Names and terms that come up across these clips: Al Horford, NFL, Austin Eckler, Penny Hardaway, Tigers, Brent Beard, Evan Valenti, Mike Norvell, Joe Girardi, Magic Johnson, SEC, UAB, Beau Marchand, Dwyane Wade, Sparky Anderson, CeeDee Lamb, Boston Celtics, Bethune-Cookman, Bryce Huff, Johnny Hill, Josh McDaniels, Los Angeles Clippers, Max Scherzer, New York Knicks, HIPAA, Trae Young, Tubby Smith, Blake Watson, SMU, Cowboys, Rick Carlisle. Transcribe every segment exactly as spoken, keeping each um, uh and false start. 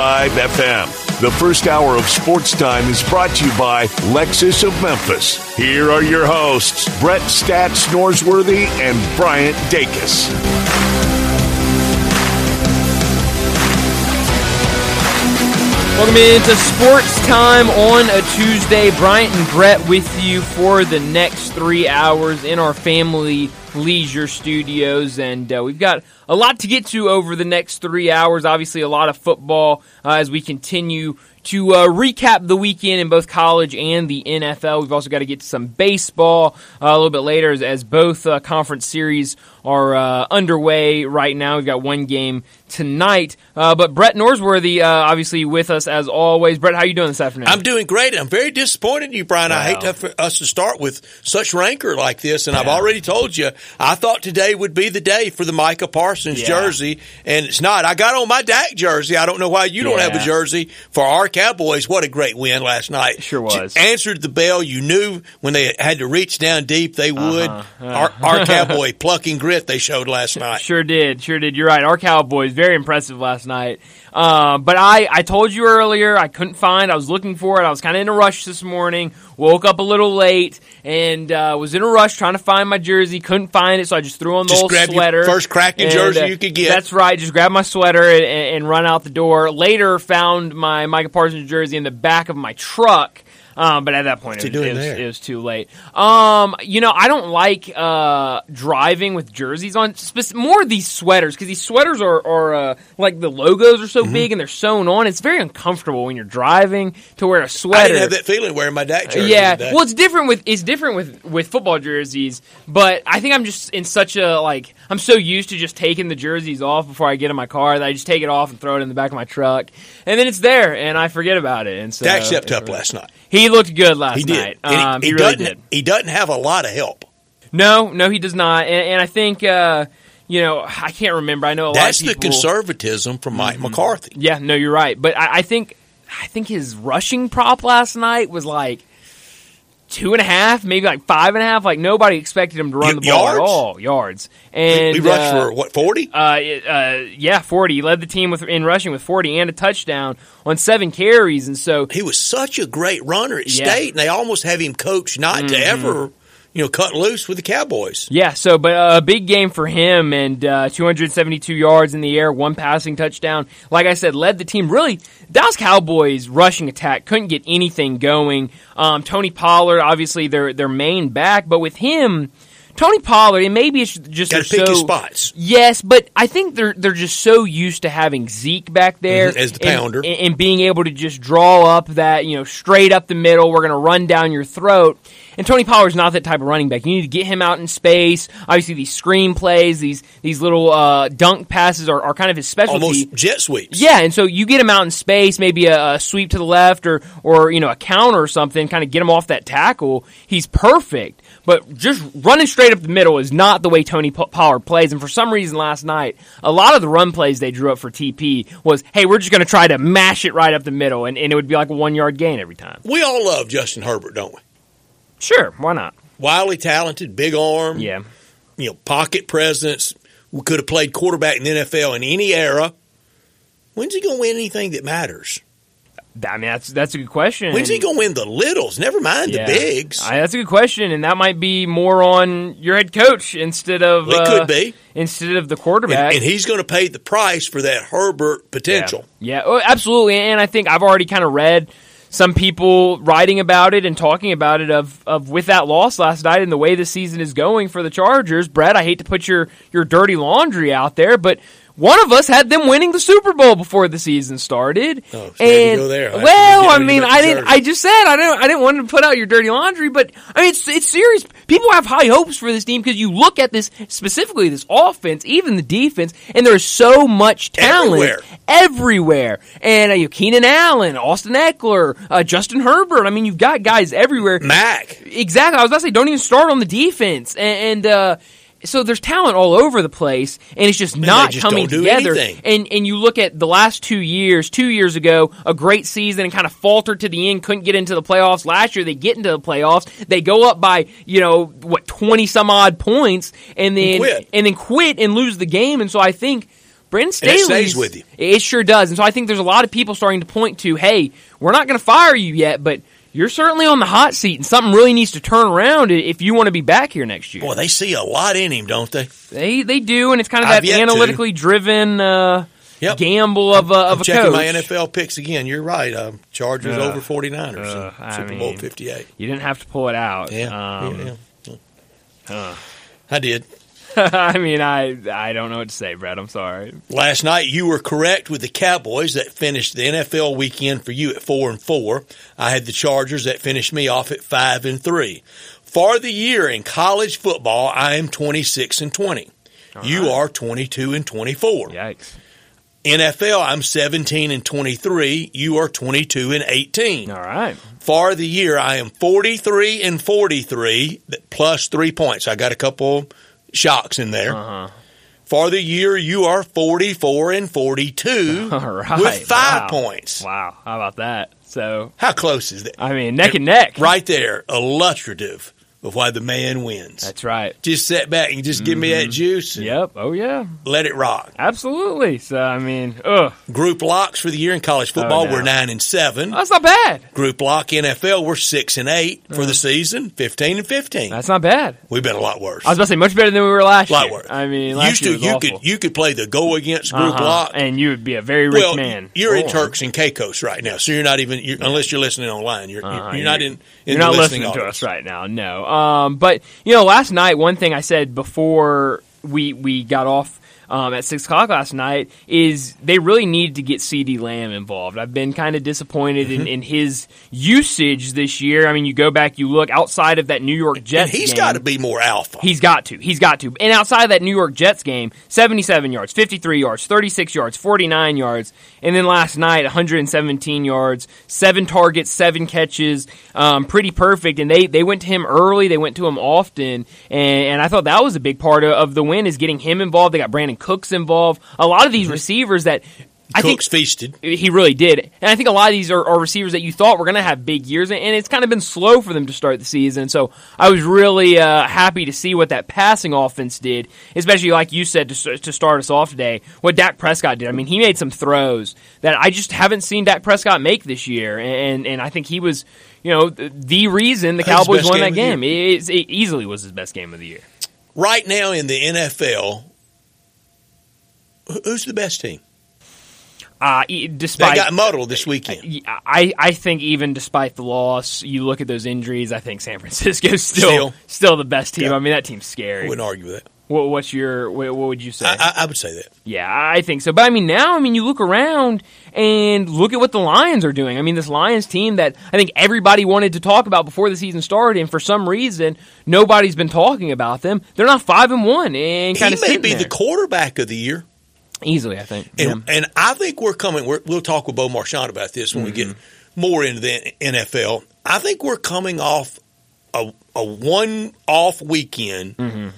ninety-five F M. The first hour of Sports Time is brought to you by Lexus of Memphis. Here are your hosts, Brett Stats-Norsworthy and Bryant Dacus. Welcome into Sports Time on a Tuesday. Bryant and Brett with you for the next three hours in our family leisure studios. And uh, we've got a lot to get to over the next three hours. Obviously, a lot of football uh, as we continue to uh, recap the weekend in both college and the N F L. We've also got to get to some baseball uh, a little bit later as, as both uh, conference series are uh, underway right now. We've got one game tonight. Uh, but Brett Norsworthy, uh, obviously, with us as always. Brett, how are you doing this afternoon? I'm doing great. I'm very disappointed in you, Brian. Wow. I hate to have us to start with such rancor like this, and yeah. I've already told you, I thought today would be the day for the Micah Parsons yeah. jersey, and it's not. I got on my Dak jersey. I don't know why you don't yeah. have a jersey for our Cowboys. What a great win last night. It sure was. She answered the bell. You knew when they had to reach down deep, they would. Uh-huh. Uh-huh. Our, our Cowboy plucking grit they showed last night. Sure did. Sure did. You're right. Our Cowboys, very impressive last night. Uh, but I, I told you earlier, I couldn't find, I was looking for it. I was kind of in a rush this morning, woke up a little late, and uh, was in a rush trying to find my jersey, couldn't find it, so I just threw on the just old sweater. Your first cracking and, jersey uh, you could get. That's right, just grabbed my sweater and, and run out the door. Later, found my Micah Parsons jersey in the back of my truck. Um, but at that point, it was, it, was, it was too late. Um, you know, I don't like uh, driving with jerseys on. Spec- more these sweaters, because these sweaters are, are uh, like the logos are so mm-hmm. big and they're sewn on. It's very uncomfortable when you're driving to wear a sweater. I didn't have that feeling wearing my Dak jersey. Uh, yeah, today. Well, it's different with it's different with, with football jerseys. But I think I'm just in such a like I'm so used to just taking the jerseys off before I get in my car that I just take it off and throw it in the back of my truck, and then it's there and I forget about it. And so Dak stepped up last night. He looked good last he did. night. Um, he he, he really doesn't, did. He doesn't have a lot of help. No, no, he does not. And, and I think, uh, you know, I can't remember. I know a That's lot of people. That's the conservatism from Mike mm-hmm. McCarthy. Yeah, no, you're right. But I, I think, I think his rushing prop last night was like two and a half, maybe like five and a half. Like nobody expected him to run y- the ball yards? at all. Yards. And we, we rushed uh, for what forty? Uh, uh, yeah, forty. He led the team with in rushing with forty and a touchdown on seven carries, and so he was such a great runner at yeah. State, and they almost have him coached not mm-hmm. to ever, you know, cut loose with the Cowboys. Yeah, so but uh, a big game for him, and uh, two hundred seventy-two yards in the air, one passing touchdown. Like I said, led the team. Really, Dallas Cowboys rushing attack couldn't get anything going. Um, Tony Pollard, obviously their their main back, but with him, Tony Pollard, and maybe it's just gotta pick so, his spots. Yes, but I think they're they're just so used to having Zeke back there mm-hmm, as the pounder and, and being able to just draw up that, you know, straight up the middle. We're going to run down your throat. And Tony Pollard's not that type of running back. You need to get him out in space. Obviously, these screen plays, these these little uh, dunk passes are, are kind of his specialty. Almost jet sweeps. Yeah, and so you get him out in space, maybe a, a sweep to the left or, or you know a counter or something, kind of get him off that tackle. He's perfect. But just running straight up the middle is not the way Tony Pollard plays. And for some reason last night, a lot of the run plays they drew up for T P was, hey, we're just going to try to mash it right up the middle, and, and it would be like a one-yard gain every time. We all love Justin Herbert, don't we? Sure, why not? Wildly talented, big arm, yeah, you know, pocket presence. We could have played quarterback in the N F L in any era. When's he going to win anything that matters? I mean, that's that's a good question. When's he going to win the littles? Never mind yeah. the bigs. I, that's a good question, and that might be more on your head coach instead of well, it uh, could be instead of the quarterback. And, and he's going to pay the price for that Herbert potential. Yeah, yeah. Oh, absolutely. And I think I've already kind of read some people writing about it and talking about it of, of with that loss last night and the way the season is going for the Chargers. Brett, I hate to put your, your dirty laundry out there, but one of us had them winning the Super Bowl before the season started. Oh, so and, go there. I well, I mean, I didn't. I just said I didn't. I didn't want to put out your dirty laundry, but I mean, it's it's serious. People have high hopes for this team because you look at this specifically, this offense, even the defense, and there's so much talent everywhere. everywhere. And uh, you know, Keenan Allen, Austin Eckler, uh, Justin Herbert. I mean, you've got guys everywhere. Mac, exactly. I was about to say, don't even start on the defense, and. and uh, So there's talent all over the place, and it's just not just coming together. Anything. And and you look at the last two years, two years ago, a great season and kind of faltered to the end, couldn't get into the playoffs. Last year, they get into the playoffs. They go up by, you know, what, twenty-some-odd points, and then and, and then quit and lose the game. And so I think Brent Staley's, and it stays with you. It sure does. And so I think there's a lot of people starting to point to, hey, we're not going to fire you yet, but you're certainly on the hot seat, and something really needs to turn around if you want to be back here next year. Boy, they see a lot in him, don't they? They they do, and it's kind of that analytically to. driven uh, yep. gamble of, uh, of a coach. I'm checking my N F L picks again. You're right. Um, Chargers uh, over 49ers. Uh, so Super mean, Bowl fifty-eight. You didn't have to pull it out. Yeah. Um, yeah, yeah. Huh. I did. I mean, I I don't know what to say, Brett. I'm sorry. Last night, you were correct with the Cowboys that finished the N F L weekend for you at four and four. I had the Chargers that finished me off at five and three. For the year in college football, I am twenty-six and twenty. All you right. are twenty-two and twenty-four. Yikes. N F L, I'm seventeen and twenty-three. You are twenty-two and eighteen. All right. For the year, I am forty-three and forty-three plus three points. I got a couple shocks in there. Uh-huh. For the year, you are forty-four and forty-two right. with five wow. points. Wow, how about that? So, how close is that? I mean, neck and neck, right there, illustrative of why the man wins. That's right. Just sit back and just mm-hmm. give me that juice. And yep. Oh yeah. Let it rock. Absolutely. So I mean, ugh. Group locks for the year in college football, oh, no. we're nine and seven. Oh, that's not bad. Group lock N F L, we're six and eight uh-huh. for the season, fifteen and fifteen. That's not bad. We've been a lot worse. I was about to say much better than we were last year. A lot year. worse. I mean, last Used year was you awful. could you could play the go against group uh-huh. lock, and you would be a very rich well, man. You're oh. in Turks and Caicos right now, so you're not even you're, unless you're listening online. You're uh-huh. you're, you're not in. in you're not listening, listening to us right now. No. Um, but, you know, last night, one thing I said before we we got off um, at six o'clock last night is they really need to get CeeDee Lamb involved. I've been kind of disappointed mm-hmm. in, in his usage this year. I mean, you go back, you look, outside of that New York Jets game. And he's got to be more alpha. He's got to. He's got to. And outside of that New York Jets game, seventy-seven yards, fifty-three yards, thirty-six yards, forty-nine yards. And then last night, one hundred seventeen yards, seven targets, seven catches, um, pretty perfect. And they, they went to him early. They went to him often. And, and I thought that was a big part of, of the win is getting him involved. They got Brandon Cooks involved. A lot of these mm-hmm. receivers that – I Cooks think feasted. He really did. And I think a lot of these are, are receivers that you thought were going to have big years, and it's kind of been slow for them to start the season. So I was really uh, happy to see what that passing offense did, especially like you said to, to start us off today, what Dak Prescott did. I mean, he made some throws that I just haven't seen Dak Prescott make this year, and, and I think he was, you know, the reason the Cowboys won that game. It, it easily was his best game of the year. Right now in the N F L, who's the best team? Uh, despite, they got muddled this weekend. I, I think even despite the loss, you look at those injuries, I think San Francisco's still still, still the best team. Yeah. I mean, that team's scary. I wouldn't argue with that. What, what's your, what would you say? I, I would say that. Yeah, I think so. But, I mean, now, I mean, you look around and look at what the Lions are doing. I mean, this Lions team that I think everybody wanted to talk about before the season started, and for some reason, nobody's been talking about them. They're not five and one and one and kind of He may be there. The quarterback of the year. Easily, I think. And, yeah. and I think we're coming – we'll talk with Beau Marchand about this when mm-hmm. we get more into the N F L. I think we're coming off a, a one-off weekend mm-hmm.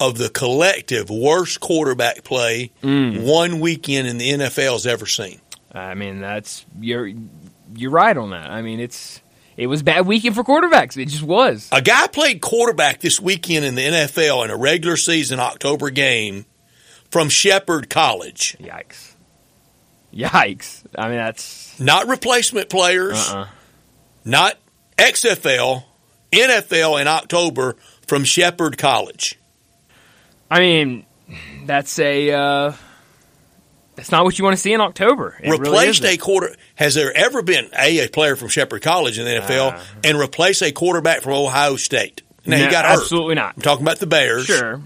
of the collective worst quarterback play mm. one weekend in the N F L's ever seen. I mean, that's – you're you're right on that. I mean, it's it was a bad weekend for quarterbacks. It just was. A guy played quarterback this weekend in the N F L in a regular season October game from Shepherd College. Yikes. Yikes. I mean, that's... Not replacement players, uh-uh. not X F L, N F L in October from Shepherd College. I mean, that's a... Uh, that's not what you want to see in October. It Replaced really a quarter... Has there ever been, A, a player from Shepherd College in the N F L, uh, and replace a quarterback from Ohio State? Now, no, he got hurt. Absolutely not. I'm talking about the Bears. Sure.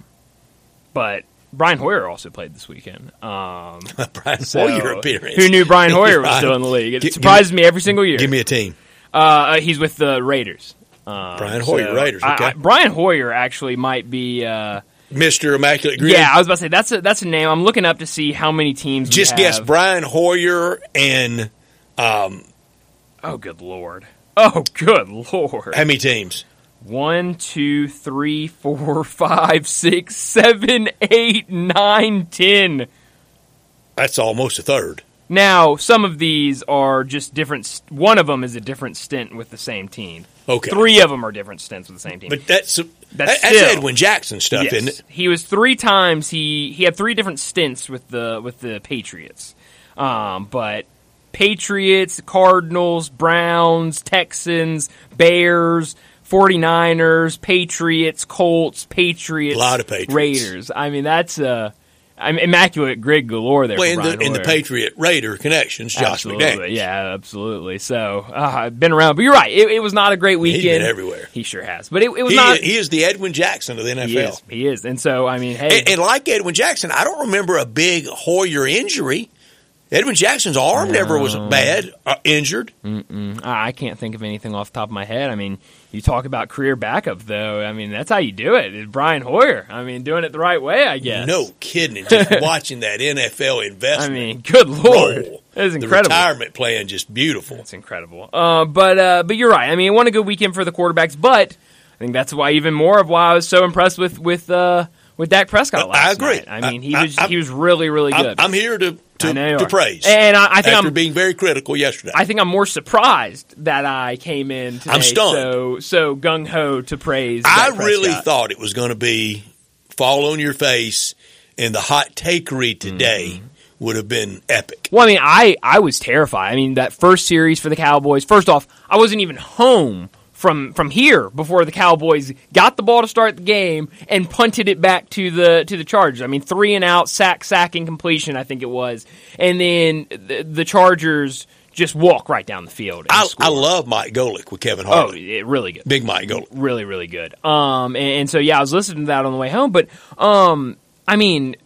But... Brian Hoyer also played this weekend. Um, Brian so Hoyer appearance. Who knew Brian Hoyer was still in the league? It give, surprises give me, me every single year. Give me a team. Uh, he's with the Raiders. Um, Brian Hoyer, so Raiders. Okay. I, I, Brian Hoyer actually might be uh, Mister Immaculate Green. Yeah, I was about to say that's a, that's a name. I'm looking up to see how many teams. Just we guess have. Brian Hoyer and. Um, oh good lord! Oh good lord! How many teams? One, two, three, four, five, six, seven, eight, nine, ten. That's almost a third. Now, some of these are just different. One of them is a different stint with the same team. Okay. Three of them are different stints with the same team. But that's that's, that's still, Edwin Jackson stuff, yes. Isn't it? He was three times. He he had three different stints with the with the Patriots. Um, but Patriots, Cardinals, Browns, Texans, Bears, forty-niners, Patriots, Colts, Patriots, a lot of Patriots. Raiders. I mean, that's uh, I'm immaculate Grig galore there. Well, in, the, in the Patriot Raider connections, Josh McDaniels. Yeah, absolutely. So I've uh, been around, but you're right. It, it was not a great weekend. He's been everywhere. He sure has. But it, it was he not. Is, he is the Edwin Jackson of the N F L. He is. He is. And so I mean, hey, and, and like Edwin Jackson, I don't remember a big Hoyer injury. Edwin Jackson's arm no. never was bad, uh, injured. Mm-mm. I can't think of anything off the top of my head. I mean, you talk about career backup, though. I mean, that's how you do it. It's Brian Hoyer. I mean, doing it the right way, I guess. No kidding. Just watching that N F L investment. I mean, good Lord. Roll. That is incredible. The retirement plan, just beautiful. It's incredible. Uh, but uh, but you're right. I mean, it won a good weekend for the quarterbacks, but I think that's why even more of why I was so impressed with with uh, with Dak Prescott last night. I agree. Night. I mean, he I, was I, he was really, really good. I, I'm here to... To, to praise, and I, I think after I'm being very critical yesterday. I think I'm more surprised that I came in today. I'm stunned. So, so gung ho to praise. I really thought it was going to be fall on your face, and the hot takery today mm-hmm. would have been epic. Well, I mean, I I was terrified. I mean, that first series for the Cowboys. First off, I wasn't even home from from here before the Cowboys got the ball to start the game and punted it back to the to the Chargers. I mean, three and out, sack, sack, incompletion, I think it was. And then the, the Chargers just walk right down the field. I, I love Mike Golick with Kevin Hartley. Oh, really good. Big Mike Golick. Really, really good. Um, and, and so, yeah, I was listening to that on the way home. But, um, I mean,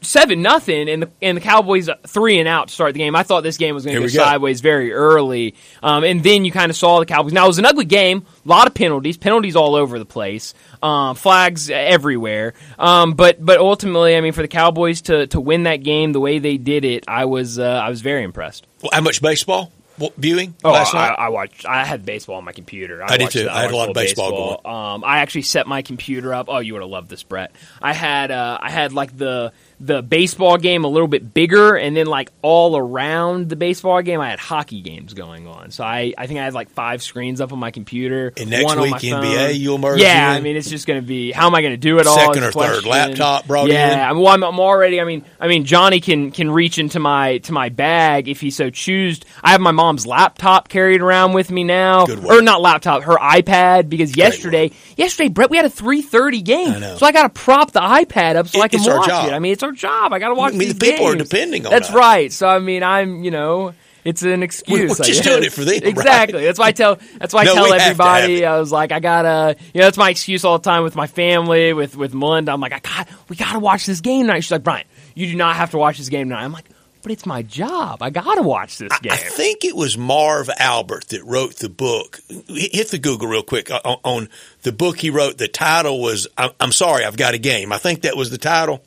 seven nothing, and the and the Cowboys three and out to start the game. I thought this game was going to go sideways very early, um, and then you kind of saw the Cowboys. Now it was an ugly game, a lot of penalties, penalties all over the place, um, flags everywhere. Um, but but ultimately, I mean, for the Cowboys to, to win that game the way they did it, I was uh, I was very impressed. Well, how much baseball? What, viewing oh, last I, night? I watched. I had baseball on my computer. I, I did too. The, I, I had a lot of baseball, baseball going. Um, I actually set my computer up. Oh, you would have loved this, Brett. I had. Uh, I had like the the baseball game a little bit bigger, and then like all around the baseball game, I had hockey games going on. So I, I think I had like five screens up on my computer. And next one week, on my phone. N B A, you'll merge. Yeah, in. I mean, it's just going to be. How am I going to do it all? Second or question. Third laptop brought yeah, in. Yeah, well, I'm, I'm already. I mean, I mean, Johnny can can reach into my to my bag if he so chooses. I have my mom. Mom's laptop carried around with me now, or not laptop, her iPad. Because yesterday, yesterday, Brett, we had a three thirty game, I so I got to prop the iPad up so it, I can watch it. I mean, it's our job. I got to watch. I mean, these the people games. Are depending on. That's us. Right. So I mean, I'm you know, it's an excuse. We're just doing it for them, exactly. Right? That's why I tell. That's why no, I tell everybody. I was like, I gotta. You know, that's my excuse all the time with my family, with with Melinda. I'm like, I got. We gotta watch this game tonight. She's like, Brian, you do not have to watch this game tonight. I'm like. But it's my job. I got to watch this game. I think it was Marv Albert that wrote the book. Hit the Google real quick on, on the book he wrote. The title was, I'm sorry, I've got a game. I think that was the title.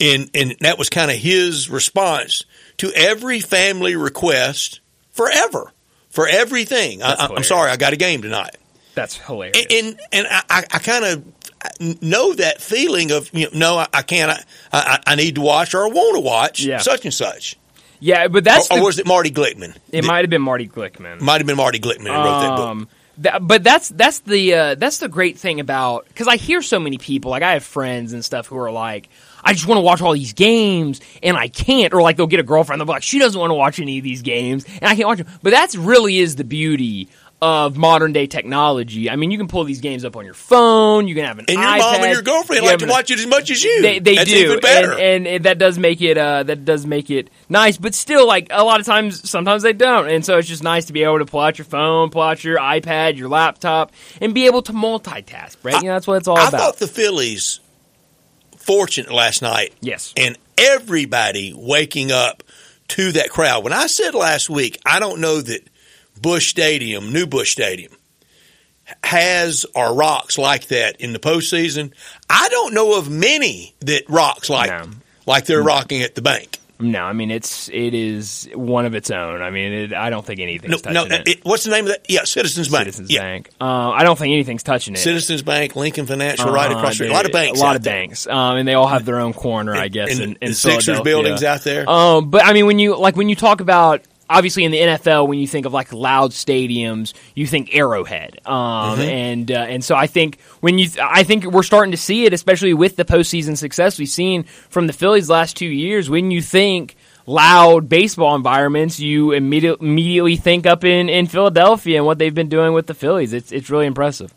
And, and that was kind of his response to every family request forever, for everything. I, I'm sorry, I got a game tonight. That's hilarious. And, and, and I, I kind of... know that feeling of, you know, no, I, I can't, I, I, I need to watch or I want to watch yeah. such and such. Yeah, but that's... Or, the, or was it Marty Glickman? It the, might have been Marty Glickman. Might have been Marty Glickman who wrote that book. Um, th- but that's that's the uh, that's the great thing about... Because I hear so many people, like I have friends and stuff who are like, I just want to watch all these games, and I can't. Or, like, they'll get a girlfriend, they'll be like, she doesn't want to watch any of these games, and I can't watch them. But that really is the beauty of modern-day technology. I mean, you can pull these games up on your phone. You can have an iPad. And your iPad. Mom and your girlfriend you like to an, watch it as much as you. They, they That's do. Even better. And, and, and that does make it uh, that does make it nice. But still, like, a lot of times, sometimes they don't. And so it's just nice to be able to pull out your phone, pull out your iPad, your laptop, and be able to multitask, right? I, you know, that's what it's all I about. I thought the Phillies fortunate last night. Yes. And everybody waking up to that crowd. When I said last week, I don't know that Busch Stadium, new Busch Stadium, has or rocks like that in the postseason. I don't know of many that rocks like no. like they're no. rocking at the bank. No, I mean it's it is one of its own. I mean, it, I don't think anything's no, touching no, it. it. What's the name of that? Yeah, Citizens Bank. Citizens yeah. Bank. Uh, I don't think anything's touching it. Citizens Bank, Lincoln Financial, uh-huh, right across the street. A lot of banks. A lot of there. banks, um, and they all have their own corner, and, I guess. And, in, in the Sixers buildings out there. Um, but I mean, when you like when you talk about. Obviously, in the N F L, when you think of like loud stadiums, you think Arrowhead, um, mm-hmm. and uh, and so I think when you, th- I think we're starting to see it, especially with the postseason success we've seen from the Phillies last two years. When you think loud baseball environments, you immediate- immediately think up in, in Philadelphia and what they've been doing with the Phillies. It's it's really impressive.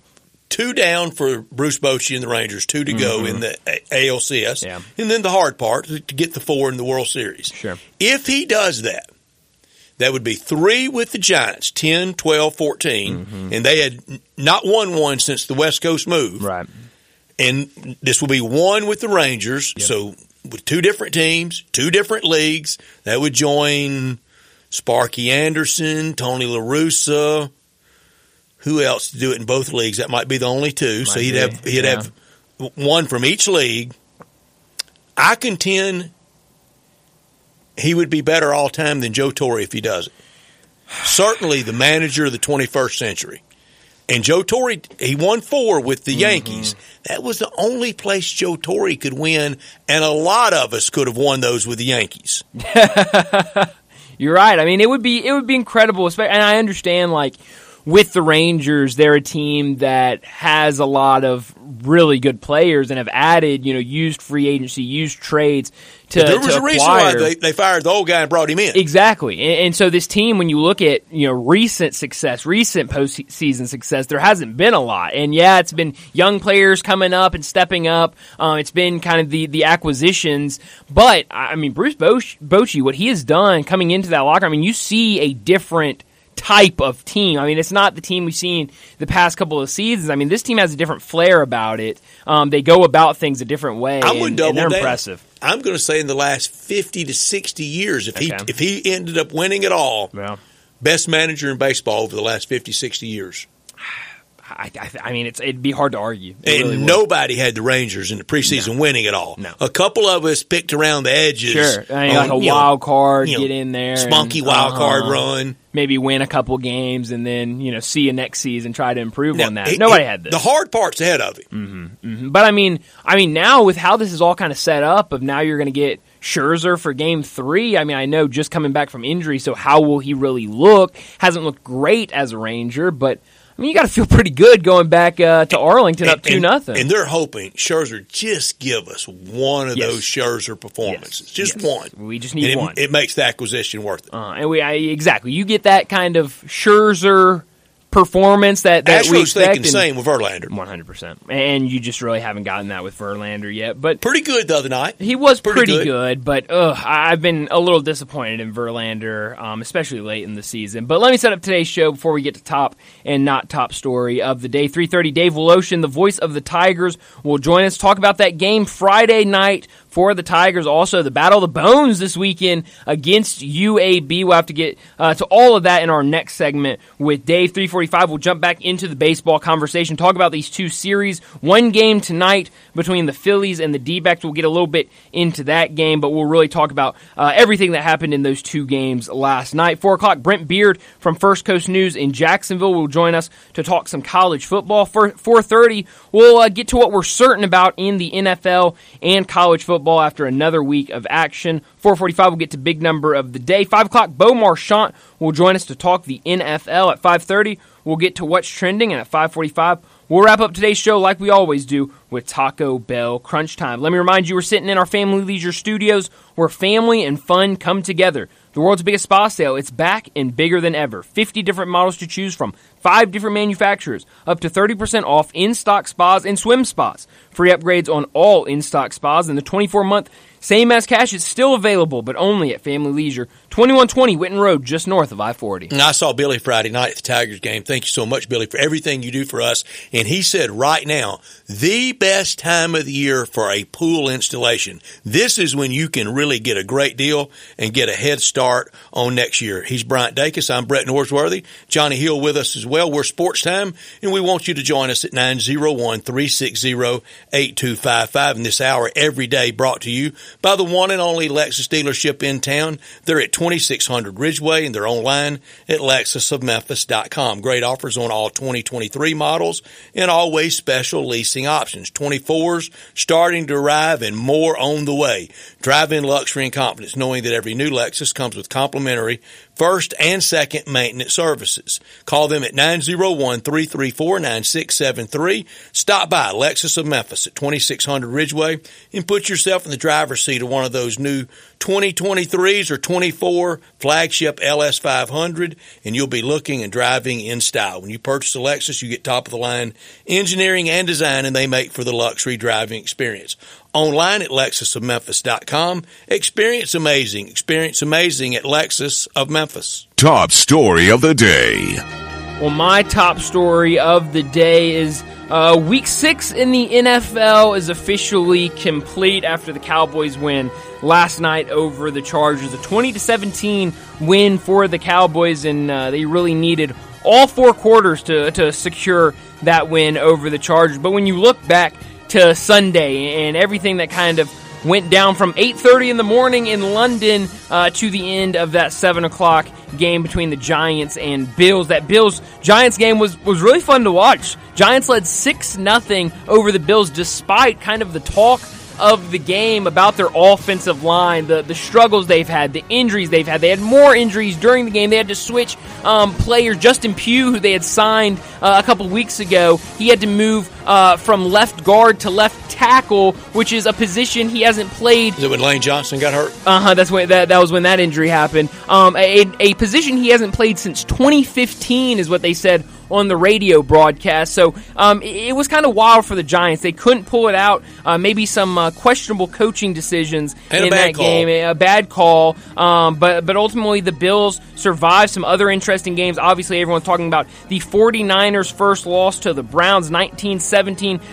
Two down for Bruce Bochy and the Rangers, two to mm-hmm. go in the A L C S, yeah. and then the hard part to get the four in the World Series. Sure, if he does that. That would be three with the Giants, ten, twelve, fourteen, mm-hmm. and they had not won one since the West Coast move. Right. And this will be one with the Rangers, yep. so with two different teams, two different leagues. That would join Sparky Anderson, Tony La Russa. Who else to do it in both leagues? That might be the only two. Might so he'd be. have he'd yeah. have one from each league. I contend he would be better all time than Joe Torre if he does it. Certainly the manager of the twenty-first century. And Joe Torre, he won four with the mm-hmm. Yankees. That was the only place Joe Torre could win, and a lot of us could have won those with the Yankees. You're right. I mean, it would be it would be incredible. And I understand, like, with the Rangers, they're a team that has a lot of really good players and have added, you know, used free agency, used trades. To, there was to a reason why they, they fired the old guy and brought him in. Exactly. And, and so this team, when you look at, you know, recent success, recent postseason success, there hasn't been a lot. And, yeah, it's been young players coming up and stepping up. Um, it's been kind of the, the acquisitions. But, I mean, Bruce Bochy, what he has done coming into that locker, I mean, you see a different type of team. I mean, it's not the team we've seen the past couple of seasons. I mean, this team has a different flair about it. Um, they go about things a different way, I would and, double and they're that. impressive. I'm going to say in the last fifty to sixty years, if okay. he if he ended up winning it all, yeah. best manager in baseball over the last fifty, sixty years. I, I, I mean, it's, it'd be hard to argue. It and really nobody had the Rangers in the preseason no. winning at all. No. A couple of us picked around the edges. Sure. I mean, on, like a wild know, card, you know, get in there. Spunky and, wild uh-huh. card run. Maybe win a couple games and then, you know, see you next season, try to improve now, on that. It, Nobody it, had this. The hard part's ahead of it. Mm-hmm, mm-hmm. But, I mean, I mean, now with how this is all kind of set up of now you're going to get Scherzer for game three, I mean, I know just coming back from injury, so how will he really look? Hasn't looked great as a Ranger, but I mean, you got to feel pretty good going back uh, to Arlington and, up two nothing. And, and they're hoping, Scherzer, just give us one of yes. those Scherzer performances. Yes. Just yes. one. We just need and one. It, it makes the acquisition worth it. Uh, and we I, Exactly. You get that kind of Scherzer performance that, that Astros we expect. Thinking the same with Verlander. one hundred percent. And you just really haven't gotten that with Verlander yet. But pretty good the other night. He was pretty, pretty good. good, but ugh, I've been a little disappointed in Verlander, um, especially late in the season. But let me set up today's show before we get to top and not top story of the day. three thirty, Dave Woloshin, the voice of the Tigers, will join us. Talk about that game Friday night for the Tigers. Also, the Battle of the Bones this weekend against U A B. We'll have to get uh, to all of that in our next segment with Dave. three forty-five, we'll jump back into the baseball conversation, talk about these two series. One game tonight between the Phillies and the D-backs. We'll get a little bit into that game, but we'll really talk about uh, everything that happened in those two games last night. four o'clock, Brent Beard from First Coast News in Jacksonville will join us to talk some college football. four thirty, we'll uh, get to what we're certain about in the N F L and college football after another week of action. four forty-five, we'll get to big number of the day. five o'clock, Beau Marchand will join us to talk the N F L. At five thirty, we'll get to what's trending. And at five forty-five, we'll wrap up today's show like we always do with Taco Bell Crunch Time. Let me remind you, we're sitting in our Family Leisure Studios where family and fun come together. The world's biggest spa sale, it's back and bigger than ever. fifty different models to choose from, five different manufacturers, up to thirty percent off in-stock spas and swim spas. Free upgrades on all in-stock spas, and the twenty-four month same as cash is still available, but only at Family Leisure. twenty-one twenty Whitten Road, just north of I forty. And I saw Billy Friday night at the Tigers game. Thank you so much, Billy, for everything you do for us. And he said right now, the best time of the year for a pool installation. This is when you can really get a great deal and get a head start on next year. He's Bryant Dacus. I'm Brett Norsworthy. Johnny Hill with us as well. We're Sports Time, and we want you to join us at nine oh one, three six oh, eight two five five. In this hour every day brought to you by the one and only Lexus dealership in town. They're at twenty-six hundred Ridgeway, and they're online at Lexus of Memphis dot com. Great offers on all twenty twenty-three models and always special leasing options. twenty-fours starting to arrive and more on the way. Drive in luxury and confidence, knowing that every new Lexus comes with complimentary first and second maintenance services. Call them at nine oh one, three three four, nine six seven three. Stop by Lexus of Memphis at twenty-six hundred Ridgeway and put yourself in the driver's seat of one of those new twenty twenty-threes or twenty-four flagship L S five hundred, and you'll be looking and driving in style. When you purchase a Lexus, you get top-of-the-line engineering and design, and they make for the luxury driving experience. Online at Lexus of Memphis dot com. Experience amazing. Experience amazing at Lexus of Memphis. Top story of the day. Well, my top story of the day is uh, week six in the N F L is officially complete after the Cowboys win last night over the Chargers. A twenty to seventeen win for the Cowboys, and uh, they really needed all four quarters to, to secure that win over the Chargers. But when you look back to Sunday and everything that kind of went down from eight thirty in the morning in London uh, to the end of that seven o'clock game between the Giants and Bills. That Bills-Giants game was, was really fun to watch. Giants led six nothing over the Bills despite kind of the talk of the game about their offensive line, the, the struggles they've had, the injuries they've had. They had more injuries during the game. They had to switch um, players. Justin Pugh, who they had signed uh, a couple weeks ago, he had to move Uh, from left guard to left tackle, which is a position he hasn't played. Is it when Lane Johnson got hurt? Uh-huh, that's when, that, that was when that injury happened. Um, a, a position he hasn't played since twenty fifteen is what they said on the radio broadcast. So um, it, it was kind of wild for the Giants. They couldn't pull it out. Uh, maybe some uh, questionable coaching decisions and in that call. game. A bad call. Um, but, but ultimately, the Bills survived some other interesting games. Obviously, everyone's talking about the 49ers' first loss to the Browns, nineteen seventeen.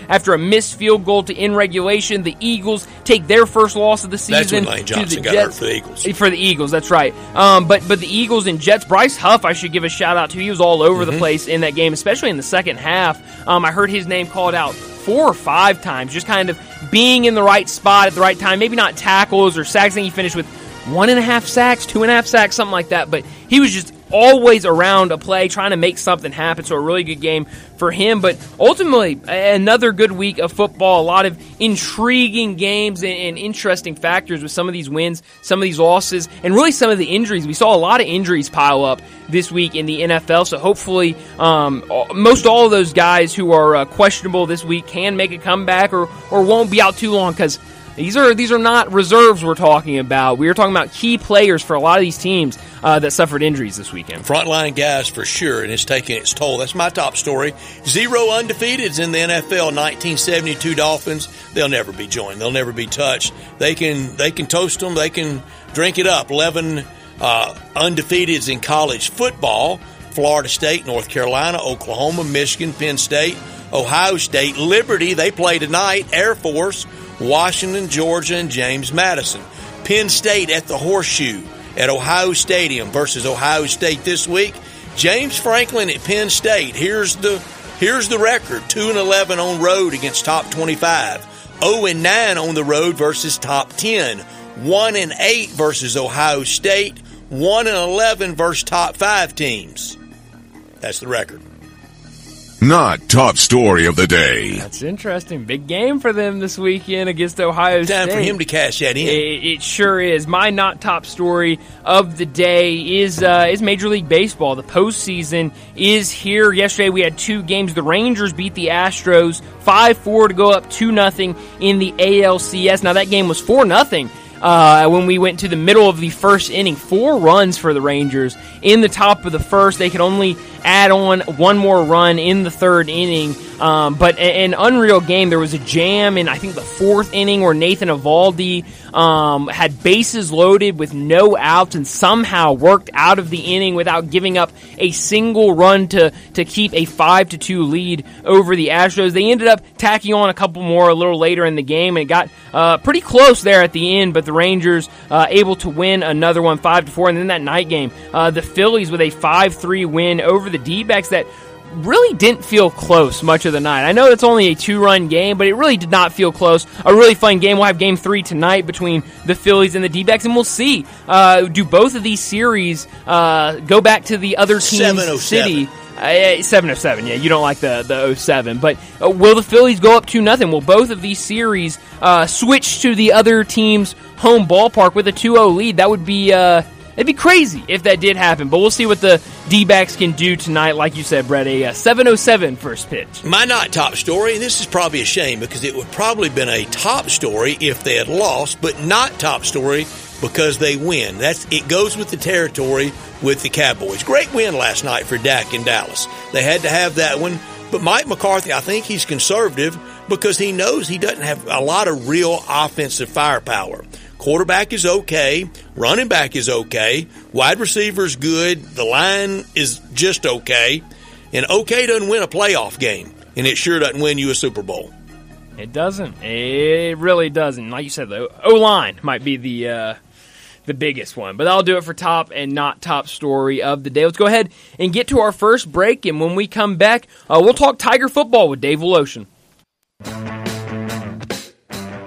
After a missed field goal to end regulation, the Eagles take their first loss of the season. That's when Lane Johnson got hurt for the Eagles. For the Eagles, that's right. Um, but but the Eagles and Jets, Bryce Huff, I should give a shout out to. He was all over mm-hmm. the place in that game, especially in the second half. Um, I heard his name called out four or five times, just kind of being in the right spot at the right time. Maybe not tackles or sacks. I think he finished with one and a half sacks, two and a half sacks, something like that. But he was just always around a play, trying to make something happen. So a really good game for him. But ultimately, another good week of football. A lot of intriguing games and interesting factors with some of these wins, some of these losses, and really some of the injuries. We saw a lot of injuries pile up this week in the N F L. So hopefully, um, most all of those guys who are uh, questionable this week can make a comeback or or won't be out too long, because These are these are not reserves we're talking about. We are talking about key players for a lot of these teams uh, that suffered injuries this weekend. Frontline guys for sure, and it's taking its toll. That's my top story. Zero undefeateds in the N F L. nineteen seventy-two Dolphins. They'll never be joined. They'll never be touched. They can they can toast them. They can drink it up. Eleven uh, undefeateds in college football. Florida State, North Carolina, Oklahoma, Michigan, Penn State, Ohio State, Liberty. They play tonight. Air Force, Washington, Georgia, and James Madison. Penn State at the Horseshoe at Ohio Stadium versus Ohio State this week. James Franklin at Penn State. Here's the here's the record: two and eleven on road against top twenty-five. Zero and nine on the road versus top ten. One and eight versus Ohio State. One and eleven versus top five teams. That's the record. Not top story of the day. That's interesting. Big game for them this weekend against Ohio State. Time for him to cash that in. It, it sure is. My not top story of the day is uh, is Major League Baseball. The postseason is here. Yesterday we had two games. The Rangers beat the Astros five four to go up two nothing in the A L C S. Now that game was four nothing. Uh, when we went to the middle of the first inning, four runs for the Rangers in the top of the first. They could only add on one more run in the third inning. Um, but an unreal game. There was a jam in, I think, the fourth inning where Nathan Evaldi um, had bases loaded with no outs and somehow worked out of the inning without giving up a single run to, to keep a five to two lead over the Astros. They ended up tacking on a couple more a little later in the game, and it got uh, pretty close there at the end, but the Rangers uh, able to win another one, five to four. And then that night game, uh, the Phillies with a five three win over the D-backs that really didn't feel close much of the night. I know it's only a two-run game, but it really did not feel close. A really fun game. We'll have game three tonight between the Phillies and the D-backs, and we'll see. Uh, do both of these series uh, go back to the other team's city? Uh, seven oh seven, yeah, you don't like the, the oh seven. But uh, will the Phillies go up two nothing? Will both of these series uh, switch to the other team's home ballpark with a two oh lead? That would be... Uh, It'd be crazy if that did happen, but we'll see what the D-backs can do tonight. Like you said, Brett, a seven oh seven first pitch. My not top story, and this is probably a shame because it would probably have been a top story if they had lost, but not top story because they win. That's it goes with the territory with the Cowboys. Great win last night for Dak in Dallas. They had to have that one, but Mike McCarthy, I think he's conservative because he knows he doesn't have a lot of real offensive firepower. Quarterback is okay. Running back is okay. Wide receiver is good. The line is just okay. And okay doesn't win a playoff game. And it sure doesn't win you a Super Bowl. It doesn't. It really doesn't. Like you said, the O-line might be the uh, the biggest one. But that'll do it for top and not top story of the day. Let's go ahead and get to our first break. And when we come back, uh, we'll talk Tiger football with Dave Woloshin.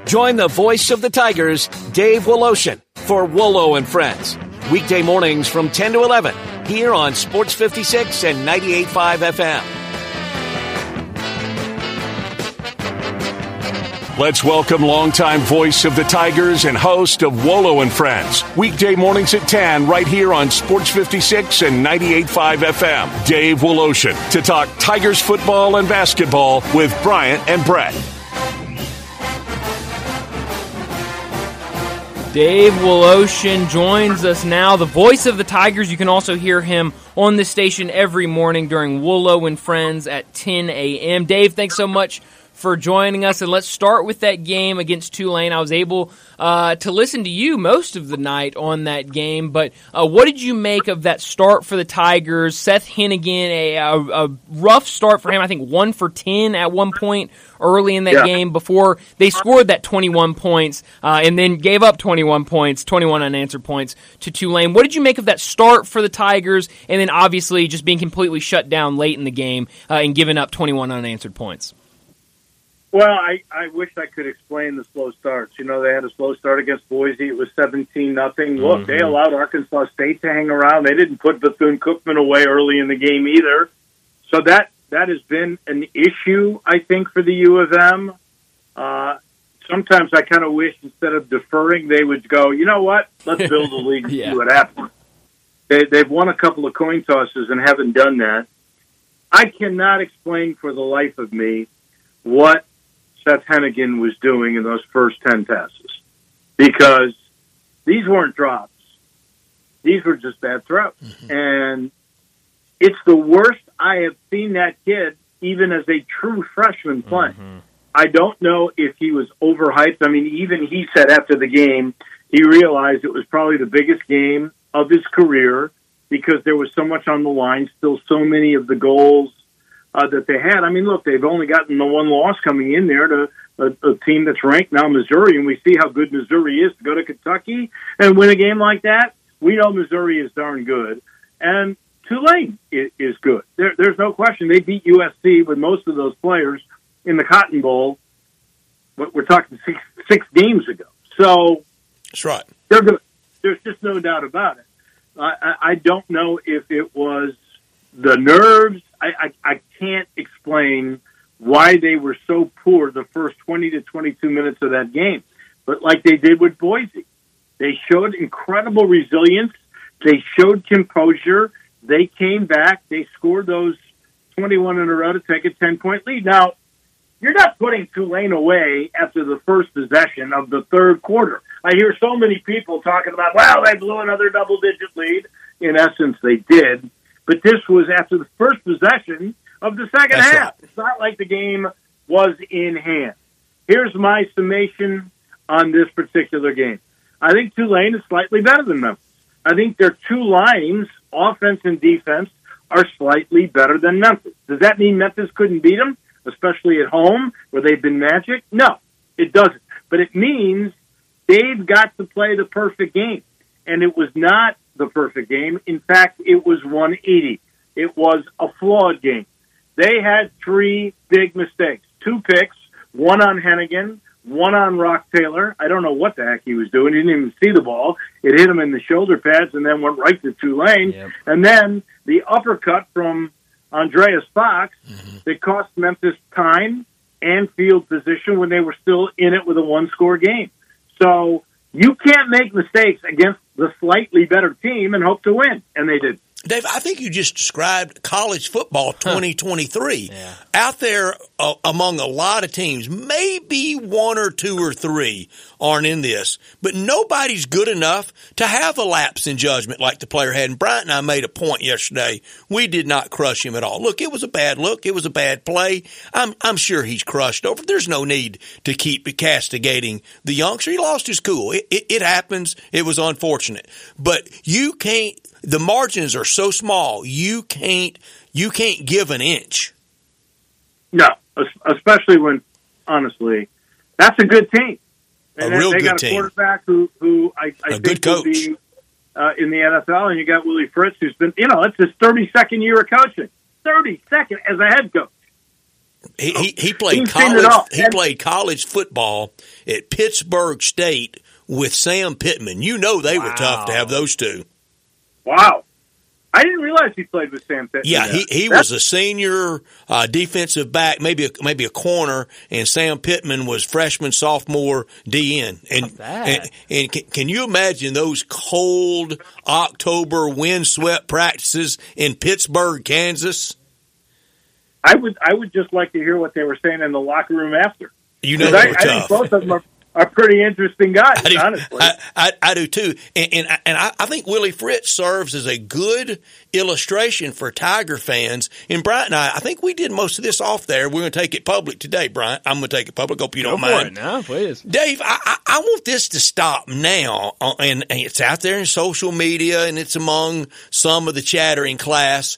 Join the voice of the Tigers, Dave Woloshin, for Wolo and Friends. Weekday mornings from ten to eleven, here on Sports fifty-six and ninety-eight point five F M. Let's welcome longtime voice of the Tigers and host of Wolo and Friends. Weekday mornings at ten, right here on Sports fifty-six and ninety-eight point five F M. Dave Woloshin to talk Tigers football and basketball with Bryant and Brett. Dave Woloshin joins us now, the voice of the Tigers. You can also hear him on the station every morning during Wolo and Friends at ten a.m. Dave, thanks so much for joining us, and let's start with that game against Tulane. I was able uh, to listen to you most of the night on that game, but uh, what did you make of that start for the Tigers? Seth Hennigan, a, a, a rough start for him, I think one for ten at one point early in that yeah. game before they scored that twenty-one points uh, and then gave up twenty-one points, twenty-one unanswered points to Tulane. What did you make of that start for the Tigers and then obviously just being completely shut down late in the game uh, and giving up twenty-one unanswered points? Well, I, I wish I could explain the slow starts. You know, they had a slow start against Boise. It was seventeen nothing. Look, mm-hmm. They allowed Arkansas State to hang around. They didn't put Bethune-Cookman away early in the game either. So that, that has been an issue, I think, for the U of M. Uh, sometimes I kind of wish instead of deferring, they would go, you know what, let's build a lead and yeah. see what happens. They, they've won a couple of coin tosses and haven't done that. I cannot explain for the life of me what Seth Hennigan was doing in those first ten passes because these weren't drops. These were just bad throws. Mm-hmm. And it's the worst I have seen that kid, even as a true freshman playing. Mm-hmm. I don't know if he was overhyped. I mean, even he said after the game, he realized it was probably the biggest game of his career because there was so much on the line, still so many of the goals Uh, that they had. I mean, look, they've only gotten the one loss coming in there to a, a team that's ranked now, Missouri, and we see how good Missouri is to go to Kentucky and win a game like that. We know Missouri is darn good, and Tulane is, is good. There, there's no question. They beat U S C with most of those players in the Cotton Bowl, but we're talking six, six games ago. So that's right. They're good. There's just no doubt about it. Uh, I, I don't know if it was the nerves. I, I, I can't explain why they were so poor the first twenty to twenty-two minutes of that game. But like they did with Boise, they showed incredible resilience. They showed composure. They came back. They scored those twenty-one in a row to take a ten-point lead. Now, you're not putting Tulane away after the first possession of the third quarter. I hear so many people talking about, wow, they blew another double-digit lead. In essence, they did. But this was after the first possession of the second That's half. Right. It's not like the game was in hand. Here's my summation on this particular game. I think Tulane is slightly better than Memphis. I think their two lines, offense and defense, are slightly better than Memphis. Does that mean Memphis couldn't beat them, especially at home where they've been magic? No, it doesn't. But it means they've got to play the perfect game, and it was not the perfect game. In fact, it was one eighty. It was a flawed game. They had three big mistakes, two picks, one on Hennigan, one on Rock Taylor. I don't know what the heck he was doing. He didn't even see the ball. It hit him in the shoulder pads and then went right to Tulane. Yep. And then the uppercut from Andreas Fox mm-hmm. that cost Memphis time and field position when they were still in it with a one-score game. So you can't make mistakes against the slightly better team and hope to win, and they did. Dave, I think you just described college football twenty twenty-three. Huh. Yeah. Out there uh, among a lot of teams, maybe one or two or three aren't in this, but nobody's good enough to have a lapse in judgment like the player had. And Bryant and I made a point yesterday. We did not crush him at all. Look, it was a bad look. It was a bad play. I'm I'm sure he's crushed over. There's no need to keep castigating the youngster. He lost his cool. It, it, it happens. It was unfortunate. But you can't. The margins are so small, you can't you can't give an inch. No, especially when, honestly, that's a good team. And a real good team. They got a quarterback who, who I, I a think will be uh, in the N F L, and you got Willie Fritz, who's been, you know, it's his thirty-second year of coaching. thirty-second as a head coach. He he, he played He's college. He and, played college football at Pittsburgh State with Sam Pittman. You know they wow. were tough to have those two. Wow. I didn't realize he played with Sam Pittman. Yeah, he, he was a senior uh, defensive back, maybe a, maybe a corner, and Sam Pittman was freshman, sophomore, D N. And, and, and can, can you imagine those cold October windswept practices in Pittsburgh, Kansas? I would I would just like to hear what they were saying in the locker room after. You know, they were I, tough. I think both of them are Are pretty interesting guys, I do, honestly. I, I, I do too, and and, I, and I, I think Willie Fritz serves as a good illustration for Tiger fans. And Bryant and I, I think we did most of this off there. We're going to take it public today, Bryant. I'm going to take it public. Hope you don't Go mind. Go for it now, please. Dave, I, I, I want this to stop now, and, and it's out there in social media, and it's among some of the chatter in class.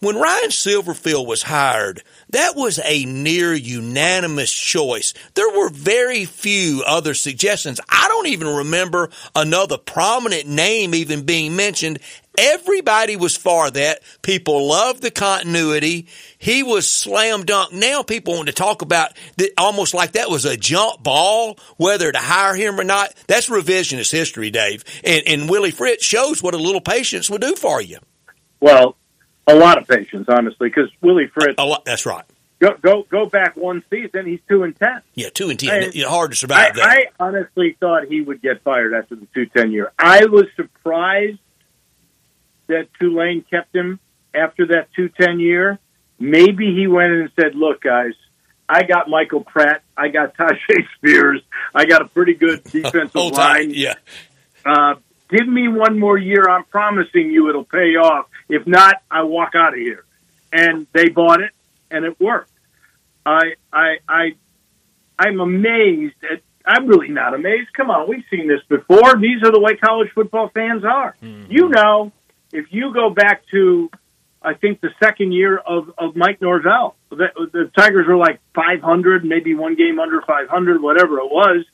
When Ryan Silverfield was hired, that was a near unanimous choice. There were very few other suggestions. I don't even remember another prominent name even being mentioned. Everybody was for that. People loved the continuity. He was slam dunk. Now people want to talk about that almost like that was a jump ball, whether to hire him or not. That's revisionist history, Dave. And, and Willie Fritz shows what a little patience will do for you. Well, a lot of patience, honestly, because Willie Fritz. A lot, that's right. Go go go back one season. He's two and ten. Yeah, two and ten. And hard to survive I, that. I honestly thought he would get fired after the two ten year. I was surprised that Tulane kept him after that two ten year. Maybe he went in and said, "Look, guys, I got Michael Pratt. I got Tajay Spears. I got a pretty good defensive line. Time. Yeah, uh, give me one more year. I'm promising you it'll pay off. If not, I walk out of here." And they bought it, and it worked. I, I, I, I'm amazed. At, I'm really not amazed. Come on, we've seen this before. These are the way college football fans are. Mm-hmm. You know, if you go back to, I think, the second year of, of Mike Norvell, the, the Tigers were like five hundred, maybe one game under five hundred, whatever it was.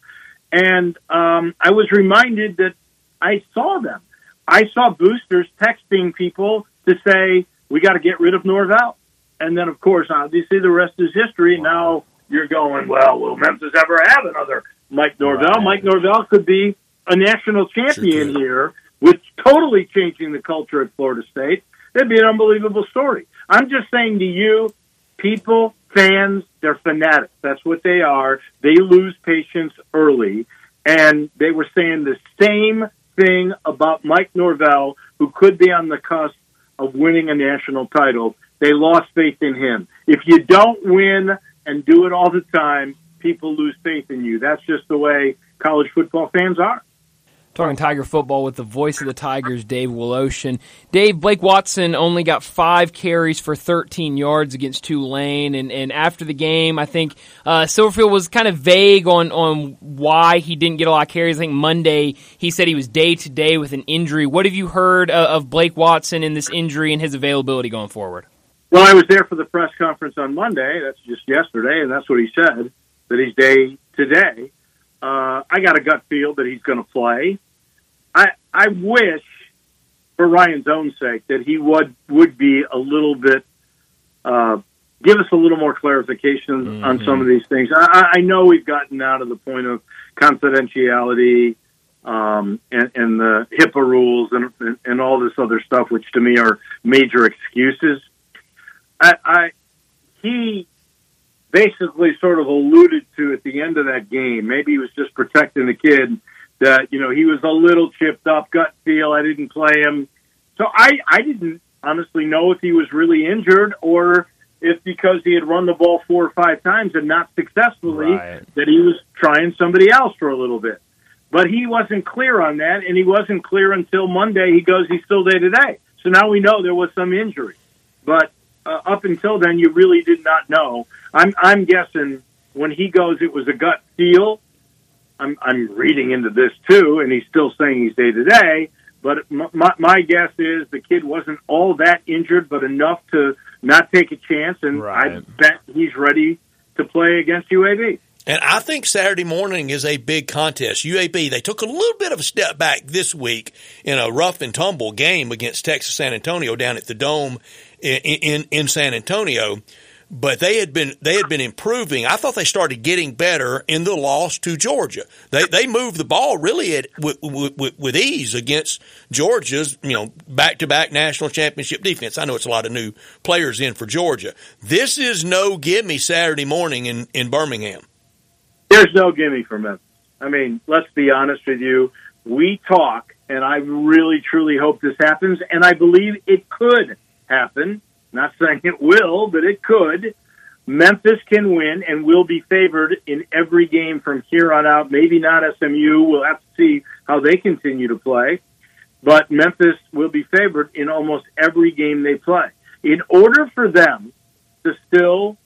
And um, I was reminded that I saw them. I saw boosters texting people to say, "We got to get rid of Norvell." And then, of course, obviously the rest is history. Now you're going, well, will Memphis ever have another Mike Norvell? Right. Mike Norvell could be a national champion sure here, which totally changing the culture at Florida State. That'd be an unbelievable story. I'm just saying to you, people, fans, they're fanatics. That's what they are. They lose patience early. And they were saying the same thing about Mike Norvell, who could be on the cusp of winning a national title. They lost faith in him. If you don't win and do it all the time, people lose faith in you. That's just the way college football fans are. Talking Tiger football with the voice of the Tigers, Dave Woloshin. Dave, Blake Watson only got five carries for thirteen yards against Tulane, and, and after the game, I think uh, Silverfield was kind of vague on, on why he didn't get a lot of carries. I think Monday he said he was day-to-day with an injury. What have you heard uh, of Blake Watson and this injury and his availability going forward? Well, I was there for the press conference on Monday. That's just yesterday, and that's what he said, that he's day-to-day. Uh, I got a gut feel that he's going to play. I I wish, for Ryan's own sake, that he would, would be a little bit uh, give us a little more clarification mm-hmm. on some of these things. I, I know we've gotten out of the point of confidentiality um, and, and the HIPAA rules and, and, and all this other stuff, which to me are major excuses. I, I he basically sort of alluded to at the end of that game, maybe he was just protecting the kid, that, you know, he was a little chipped up, gut feel, I didn't play him. So I, I didn't honestly know if he was really injured or if because he had run the ball four or five times and not successfully, right. that he was trying somebody else for a little bit. But he wasn't clear on that, and he wasn't clear until Monday. He goes, he's still day to day. So now we know there was some injury. But uh, up until then, you really did not know. I'm, I'm guessing when he goes, it was a gut feel. I'm, I'm reading into this, too, and he's still saying he's day-to-day, but my, my guess is the kid wasn't all that injured, but enough to not take a chance, and right. I bet he's ready to play against U A B. And I think Saturday morning is a big contest. U A B, they took a little bit of a step back this week in a rough-and-tumble game against Texas San Antonio down at the Dome in, in, in San Antonio. But they had been they had been improving. I thought they started getting better in the loss to Georgia. They they moved the ball really at, with, with, with ease against Georgia's, you know, back-to-back national championship defense. I know it's a lot of new players in for Georgia. This is no gimme Saturday morning in, in Birmingham. There's no gimme for Memphis. I mean, let's be honest with you. We talk, and I really, truly hope this happens, and I believe it could happen. Not saying it will, but it could. Memphis can win and will be favored in every game from here on out. Maybe not S M U. We'll have to see how they continue to play. But Memphis will be favored in almost every game they play. In order for them to still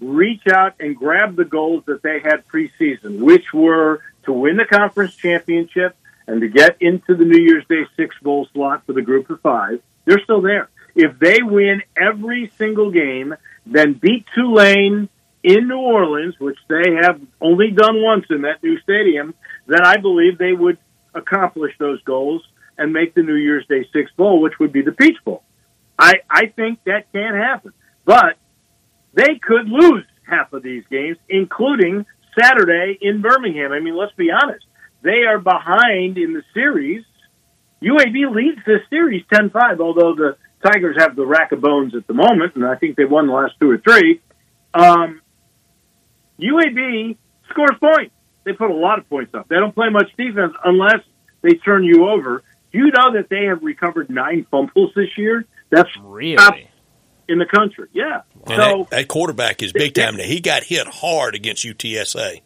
reach out and grab the goals that they had preseason, which were to win the conference championship and to get into the New Year's Day Six Bowl slot for the group of five, they're still there. If they win every single game, then beat Tulane in New Orleans, which they have only done once in that new stadium, then I believe they would accomplish those goals and make the New Year's Day Six Bowl, which would be the Peach Bowl. I, I think that can happen. But they could lose half of these games, including Saturday in Birmingham. I mean, let's be honest. They are behind in the series. U A B leads this series ten five, although the Tigers have the rack of bones at the moment, and I think they won the last two or three. Um, U A B scores points. They put a lot of points up. They don't play much defense unless they turn you over. Do you know that they have recovered nine fumbles this year? That's really top in the country. Yeah. And so that, that quarterback is big time. Now he got hit hard against U T S A.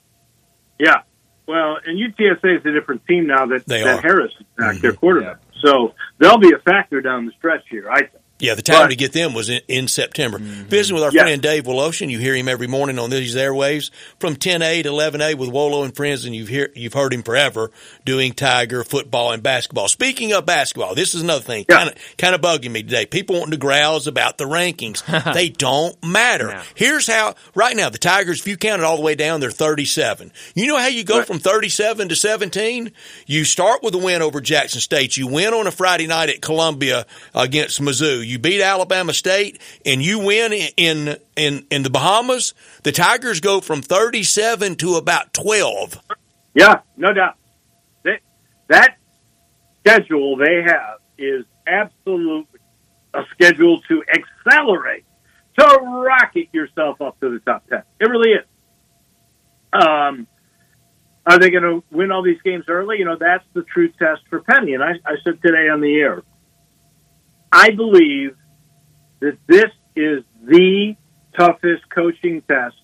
Yeah. Well, and U T S A is a different team now that, that Harris is back, mm-hmm. their quarterback. Yeah. So they'll be a factor down the stretch here, I think. Yeah, the time but, to get them was in, in September. Mm-hmm. Visiting with our yeah. friend Dave Woloshin. You hear him every morning on these airwaves from ten A to eleven A with Wolo and Friends, and you've, hear, you've heard him forever doing Tiger football and basketball. Speaking of basketball, this is another thing yeah. kind of kind of bugging me today. People wanting to grouse about the rankings. They don't matter. No. Here's how – right now, the Tigers, if you count it all the way down, they're thirty-seven. You know how you go right. from thirty-seven to seventeen? You start with a win over Jackson State. You win on a Friday night at Columbia against Mizzou. You beat Alabama State, and you win in in in the Bahamas. The Tigers go from thirty-seven to about twelve. Yeah, no doubt. They, that schedule they have is absolutely a schedule to accelerate, to rocket yourself up to the top ten. It really is. Um, are they going to win all these games early? You know, that's the true test for Penny. And I, I said today on the air, I believe that this is the toughest coaching test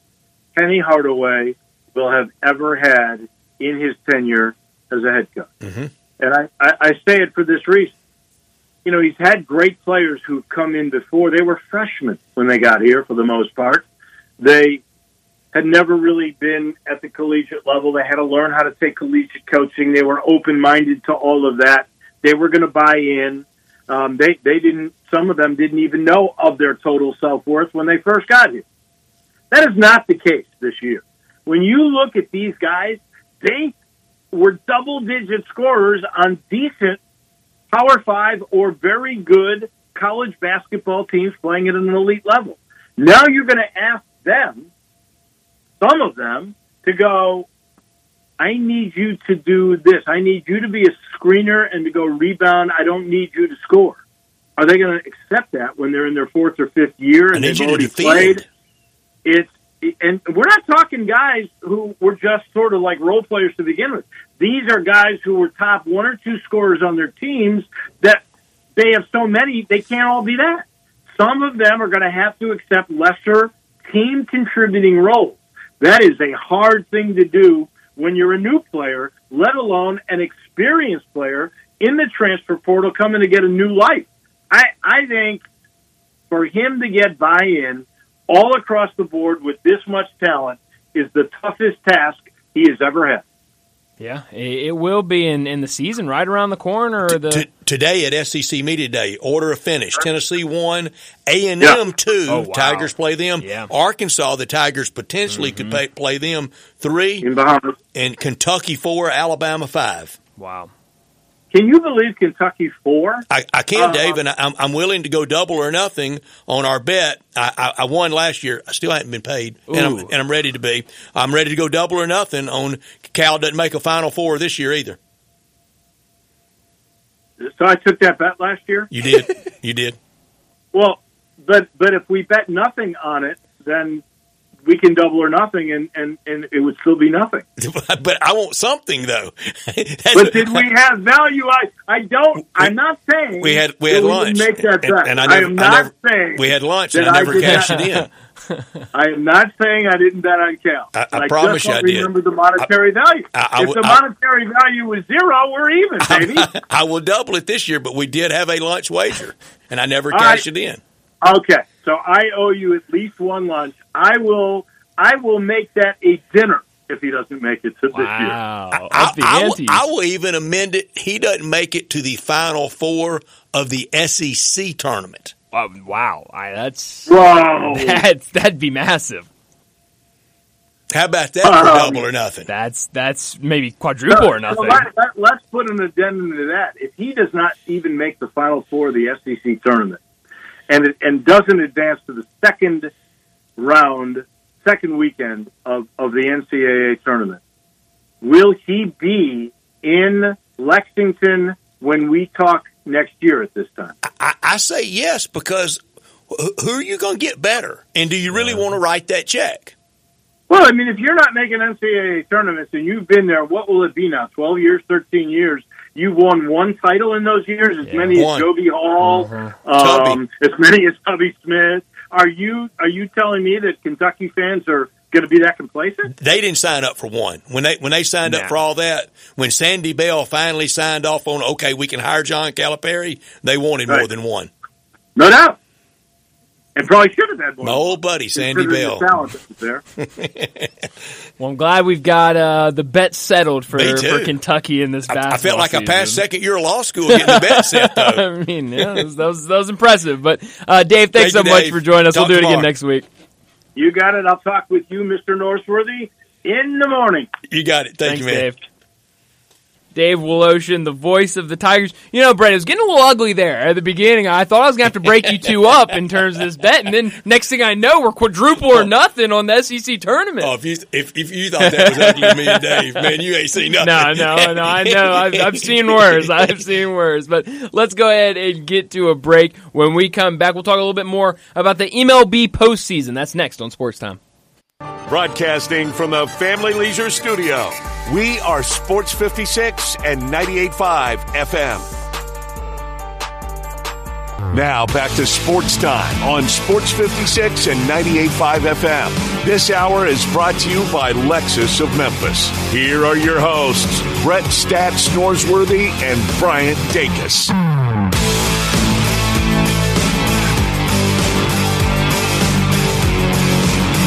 Penny Hardaway will have ever had in his tenure as a head coach. Mm-hmm. And I, I, I say it for this reason. You know, he's had great players who've come in before. They were freshmen when they got here for the most part. They had never really been at the collegiate level. They had to learn how to take collegiate coaching. They were open-minded to all of that. They were going to buy in. Um, they, they didn't, some of them didn't even know of their total self-worth when they first got here. That is not the case this year. When you look at these guys, they were double-digit scorers on decent Power Five or very good college basketball teams playing at an elite level. Now you're going to ask them, some of them, to go, I need you to do this. I need you to be a screener and to go rebound. I don't need you to score. Are they going to accept that when they're in their fourth or fifth year and they've already played? It's, and we're not talking guys who were just sort of like role players to begin with. These are guys who were top one or two scorers on their teams that they have so many, they can't all be that. Some of them are going to have to accept lesser team-contributing roles. That is a hard thing to do when you're a new player, let alone an experienced player in the transfer portal coming to get a new life. I, I think for him to get buy-in all across the board with this much talent is the toughest task he has ever had. Yeah, it will be in, in the season right around the corner. Or the... T- today at S E C Media Day, order of finish. Tennessee one, A and M yeah. two. Oh, wow. Tigers play them. Yeah. Arkansas, the Tigers potentially mm-hmm. could pay, play them three. In Bahamas. And Kentucky four, Alabama five. Wow. Can you believe Kentucky four? I, I can, uh, Dave, and I, I'm, I'm willing to go double or nothing on our bet. I, I, I won last year. I still haven't been paid, and I'm, and I'm ready to be. I'm ready to go double or nothing on Cal doesn't make a Final Four this year either. So I took that bet last year? You did. You did. Well, but but if we bet nothing on it, then we can double or nothing, and, and, and it would still be nothing. But I want something, though. But did we have value? I, I don't. We, I'm not saying we had we had that lunch. We didn't make that bet. And, and I, never, I am not I never, saying we had lunch, and I never I cashed not, it in. I am not saying I didn't bet on Cal. I, I, I promise just don't you, I remember did. The monetary I, value. I, I, if I, the monetary I, value was zero, we're even, baby. I, I will double it this year, but we did have a lunch wager, and I never cashed I, it in. Okay. So I owe you at least one lunch. I will I will make that a dinner if he doesn't make it to wow. this year. I, I, I, will, I will even amend it. He doesn't make it to the Final Four of the S E C tournament. Wow. wow. I, that's Whoa. That's that'd be massive. How about that for um, double or nothing? That's that's maybe quadruple no, or nothing. No, let, let's put an addendum to that. If he does not even make the Final Four of the S E C tournament, and it, and doesn't advance to the second round, second weekend of, of the N C double A tournament, will he be in Lexington when we talk next year at this time? I, I say yes, because who are you going to get better? And do you really want to write that check? Well, I mean, if you're not making N C double A tournaments and you've been there, what will it be now? twelve years, thirteen years? You've won one title in those years, as yeah, many one. as Joby Hall, mm-hmm. um, as many as Tubby Smith. Are you are you telling me that Kentucky fans are going to be that complacent? They didn't sign up for one. When they when they signed nah. up for all that, when Sandy Bell finally signed off on, okay, we can hire John Calipari, they wanted right. more than one. No doubt. And probably should have had more. My old buddy, Sandy Bell. There. Well, I'm glad we've got uh, the bet settled for, for Kentucky in this basketball I, I felt like season. I passed second year of law school getting the bet set, though. I mean, yeah, that, was, that, was, that was impressive. But, uh, Dave, thanks Thank so much Dave. for joining us. Talk we'll do it tomorrow. again next week. You got it. I'll talk with you, Mister Norsworthy, in the morning. You got it. Thank thanks, you, man. Dave. Dave Woloshin, the voice of the Tigers. You know, Brent, it was getting a little ugly there at the beginning. I thought I was going to have to break you two up in terms of this bet, and then next thing I know, we're quadruple or nothing on the S E C tournament. Oh, if you if, if you thought that was ugly, me and Dave, man, you ain't seen nothing. No, no, no, I know. I've, I've seen worse. I've seen worse. But let's go ahead and get to a break. When we come back, we'll talk a little bit more about the M L B postseason. That's next on Sports Time. Broadcasting from the Family Leisure Studio, we are Sports fifty-six and ninety-eight point five F M. Now back to Sports Time on Sports fifty-six and ninety-eight point five F M. This hour is brought to you by Lexus of Memphis. Here are your hosts, Brett Stats-Norsworthy and Bryant Dacus.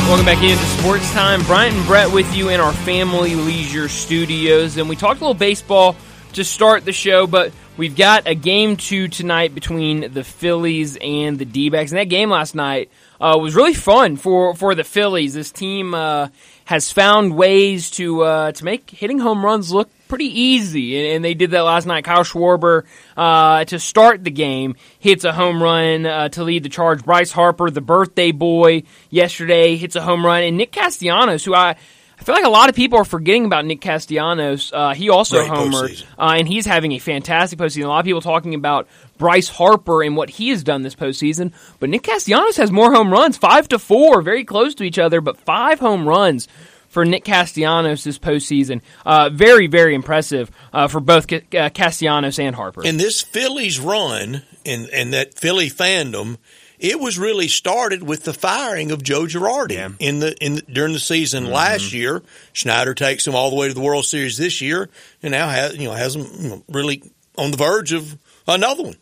Welcome back into Sports Time. Bryant and Brett with you in our Family Leisure Studios. And we talked a little baseball to start the show, but we've got a game two tonight between the Phillies and the D-backs. And that game last night uh, was really fun for, for the Phillies. This team uh, has found ways to uh, to make hitting home runs look pretty easy, and they did that last night. Kyle Schwarber, uh, to start the game, hits a home run uh, to lead the charge. Bryce Harper, the birthday boy, yesterday hits a home run. And Nick Castellanos, who I... I feel like a lot of people are forgetting about Nick Castellanos. Uh, he also Great homered, uh, and he's having a fantastic postseason. A lot of people talking about Bryce Harper and what he has done this postseason, but Nick Castellanos has more home runs, five to four, very close to each other, but five home runs for Nick Castellanos this postseason. Uh, very, very impressive uh, for both C- uh, Castellanos and Harper. And this Phillies run and, and that Philly fandom, it was really started with the firing of Joe Girardi yeah. in the in the, during the season mm-hmm. last year. Schneider takes him all the way to the World Series this year, and now has you know has him you know, really on the verge of another one.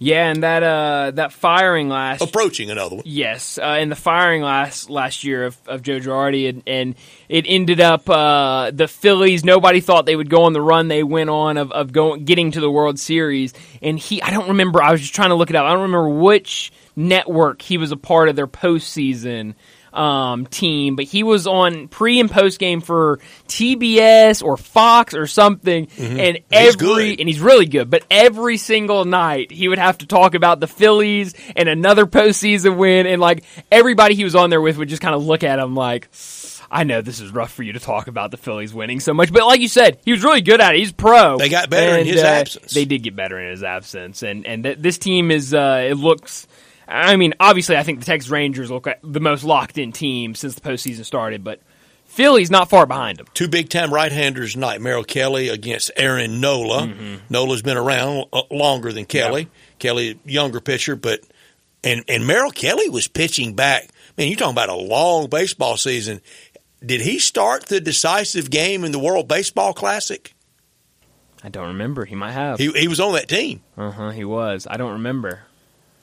Yeah, and that uh, that firing last approaching another one. Yes, uh, and the firing last last year of, of Joe Girardi, and, and it ended up uh, the Phillies. Nobody thought they would go on the run they went on of of going getting to the World Series. And he, I don't remember. I was just trying to look it up. I don't remember which network he was a part of their postseason um, team, but he was on pre and post game for T B S or Fox or something, mm-hmm. and every he's and he's really good. But every single night he would have to talk about the Phillies and another postseason win, and like everybody he was on there with would just kind of look at him like, I know this is rough for you to talk about the Phillies winning so much, but like you said, he was really good at it. He's pro. They got better and, in his uh, absence. They did get better in his absence, and and th- this team is uh, it looks. I mean, obviously, I think the Texas Rangers look the most locked-in team since the postseason started, but Philly's not far behind them. Two big-time right-handers tonight, Merrill Kelly against Aaron Nola. Mm-hmm. Nola's been around longer than Kelly. Yep. Kelly, younger pitcher, but and, and Merrill Kelly was pitching back. Man, you're talking about a long baseball season. Did he start the decisive game in the World Baseball Classic? I don't remember. He might have. He, he was on that team. Uh-huh, he was. I don't remember.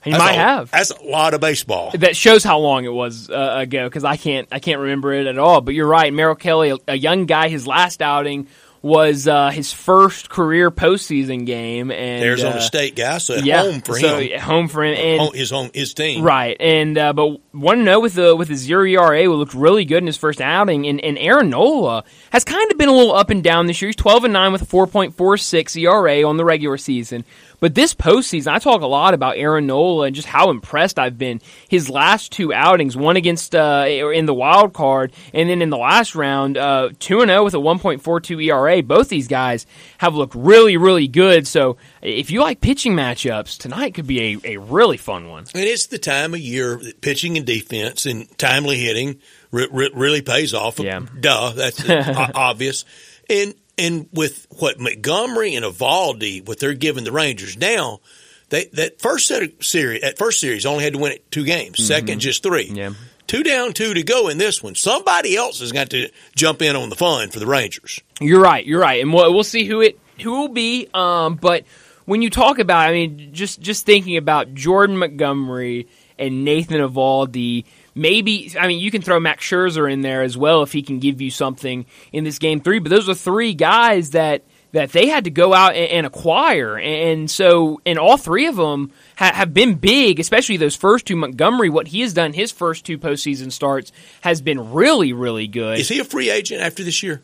He that's might a, have. That's a lot of baseball. That shows how long it was uh, ago, because I can't I can't remember it at all. But you're right, Merrill Kelly, a, a young guy, his last outing was uh, his first career postseason game. And Arizona uh, State guy, so at yeah, home for so him. Home for him. And, home, his home, his team. Right, and uh, but one and oh with the with his zero E R A, who looked really good in his first outing. And, and Aaron Nola has kind of been a little up and down this year. He's twelve and nine with a four point four six E R A on the regular season. But this postseason, I talk a lot about Aaron Nola and just how impressed I've been. His last two outings, one against uh, in the wild card, and then in the last round, uh, two and oh with a one point four two E R A. Both these guys have looked really, really good. So if you like pitching matchups, tonight could be a, a really fun one. And it's the time of year that pitching and defense and timely hitting re- re- really pays off. Yeah. Duh, that's obvious. And And with what Montgomery and Evaldi, what they're giving the Rangers now, they, that first set of series, that first series only had to win it two games. Mm-hmm. Second, just three. Yeah. Two down, two to go in this one. Somebody else has got to jump in on the fun for the Rangers. You're right. You're right, and we'll, we'll see who it who will be. Um, but when you talk about, I mean, just just thinking about Jordan Montgomery and Nathan Evaldi. Maybe, I mean, you can throw Max Scherzer in there as well if he can give you something in this game three. But those are three guys that, that they had to go out and, and acquire. And so, and all three of them ha- have been big, especially those first two. Montgomery, what he has done his first two postseason starts has been really, really good. Is he a free agent after this year?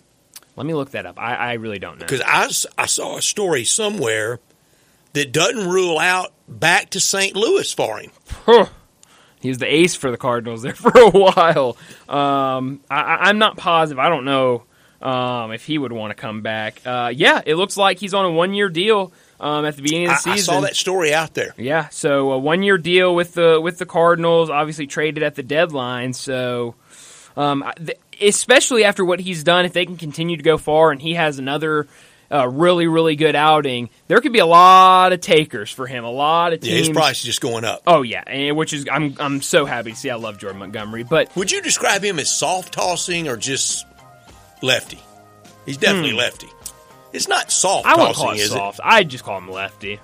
Let me look that up. I, I really don't know. Because I, I saw a story somewhere that doesn't rule out back to Saint Louis for him. Huh. He was the ace for the Cardinals there for a while. Um, I, I'm not positive. I don't know um, if he would want to come back. Uh, yeah, it looks like he's on a one-year deal um, at the beginning of the I, season. I saw that story out there. Yeah, so a one-year deal with the with the Cardinals, obviously traded at the deadline. So, um, especially after what he's done, if they can continue to go far and he has another – Uh, really, really good outing, there could be a lot of takers for him, a lot of teams. Yeah, his price is just going up. Oh, yeah, and which is I'm I'm so happy to see. I love Jordan Montgomery. But would you describe him as soft tossing or just lefty? He's definitely hmm. lefty. It's not soft I wouldn't tossing, call it is soft. It? I'd just call him lefty.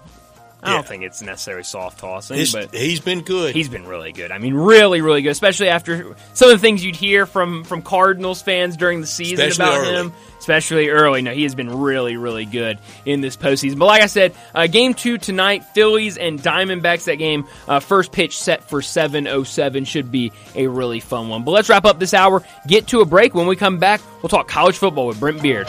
I yeah. don't think it's necessarily soft tossing, it's, but he's been good. He's been really good. I mean, really, really good, especially after some of the things you'd hear from, from Cardinals fans during the season especially about early. him, especially early. No, he has been really, really good in this postseason. But like I said, uh, game two tonight, Phillies and Diamondbacks. That game, uh, first pitch set for seven oh seven, should be a really fun one. But let's wrap up this hour, get to a break. When we come back, we'll talk college football with Brent Beard.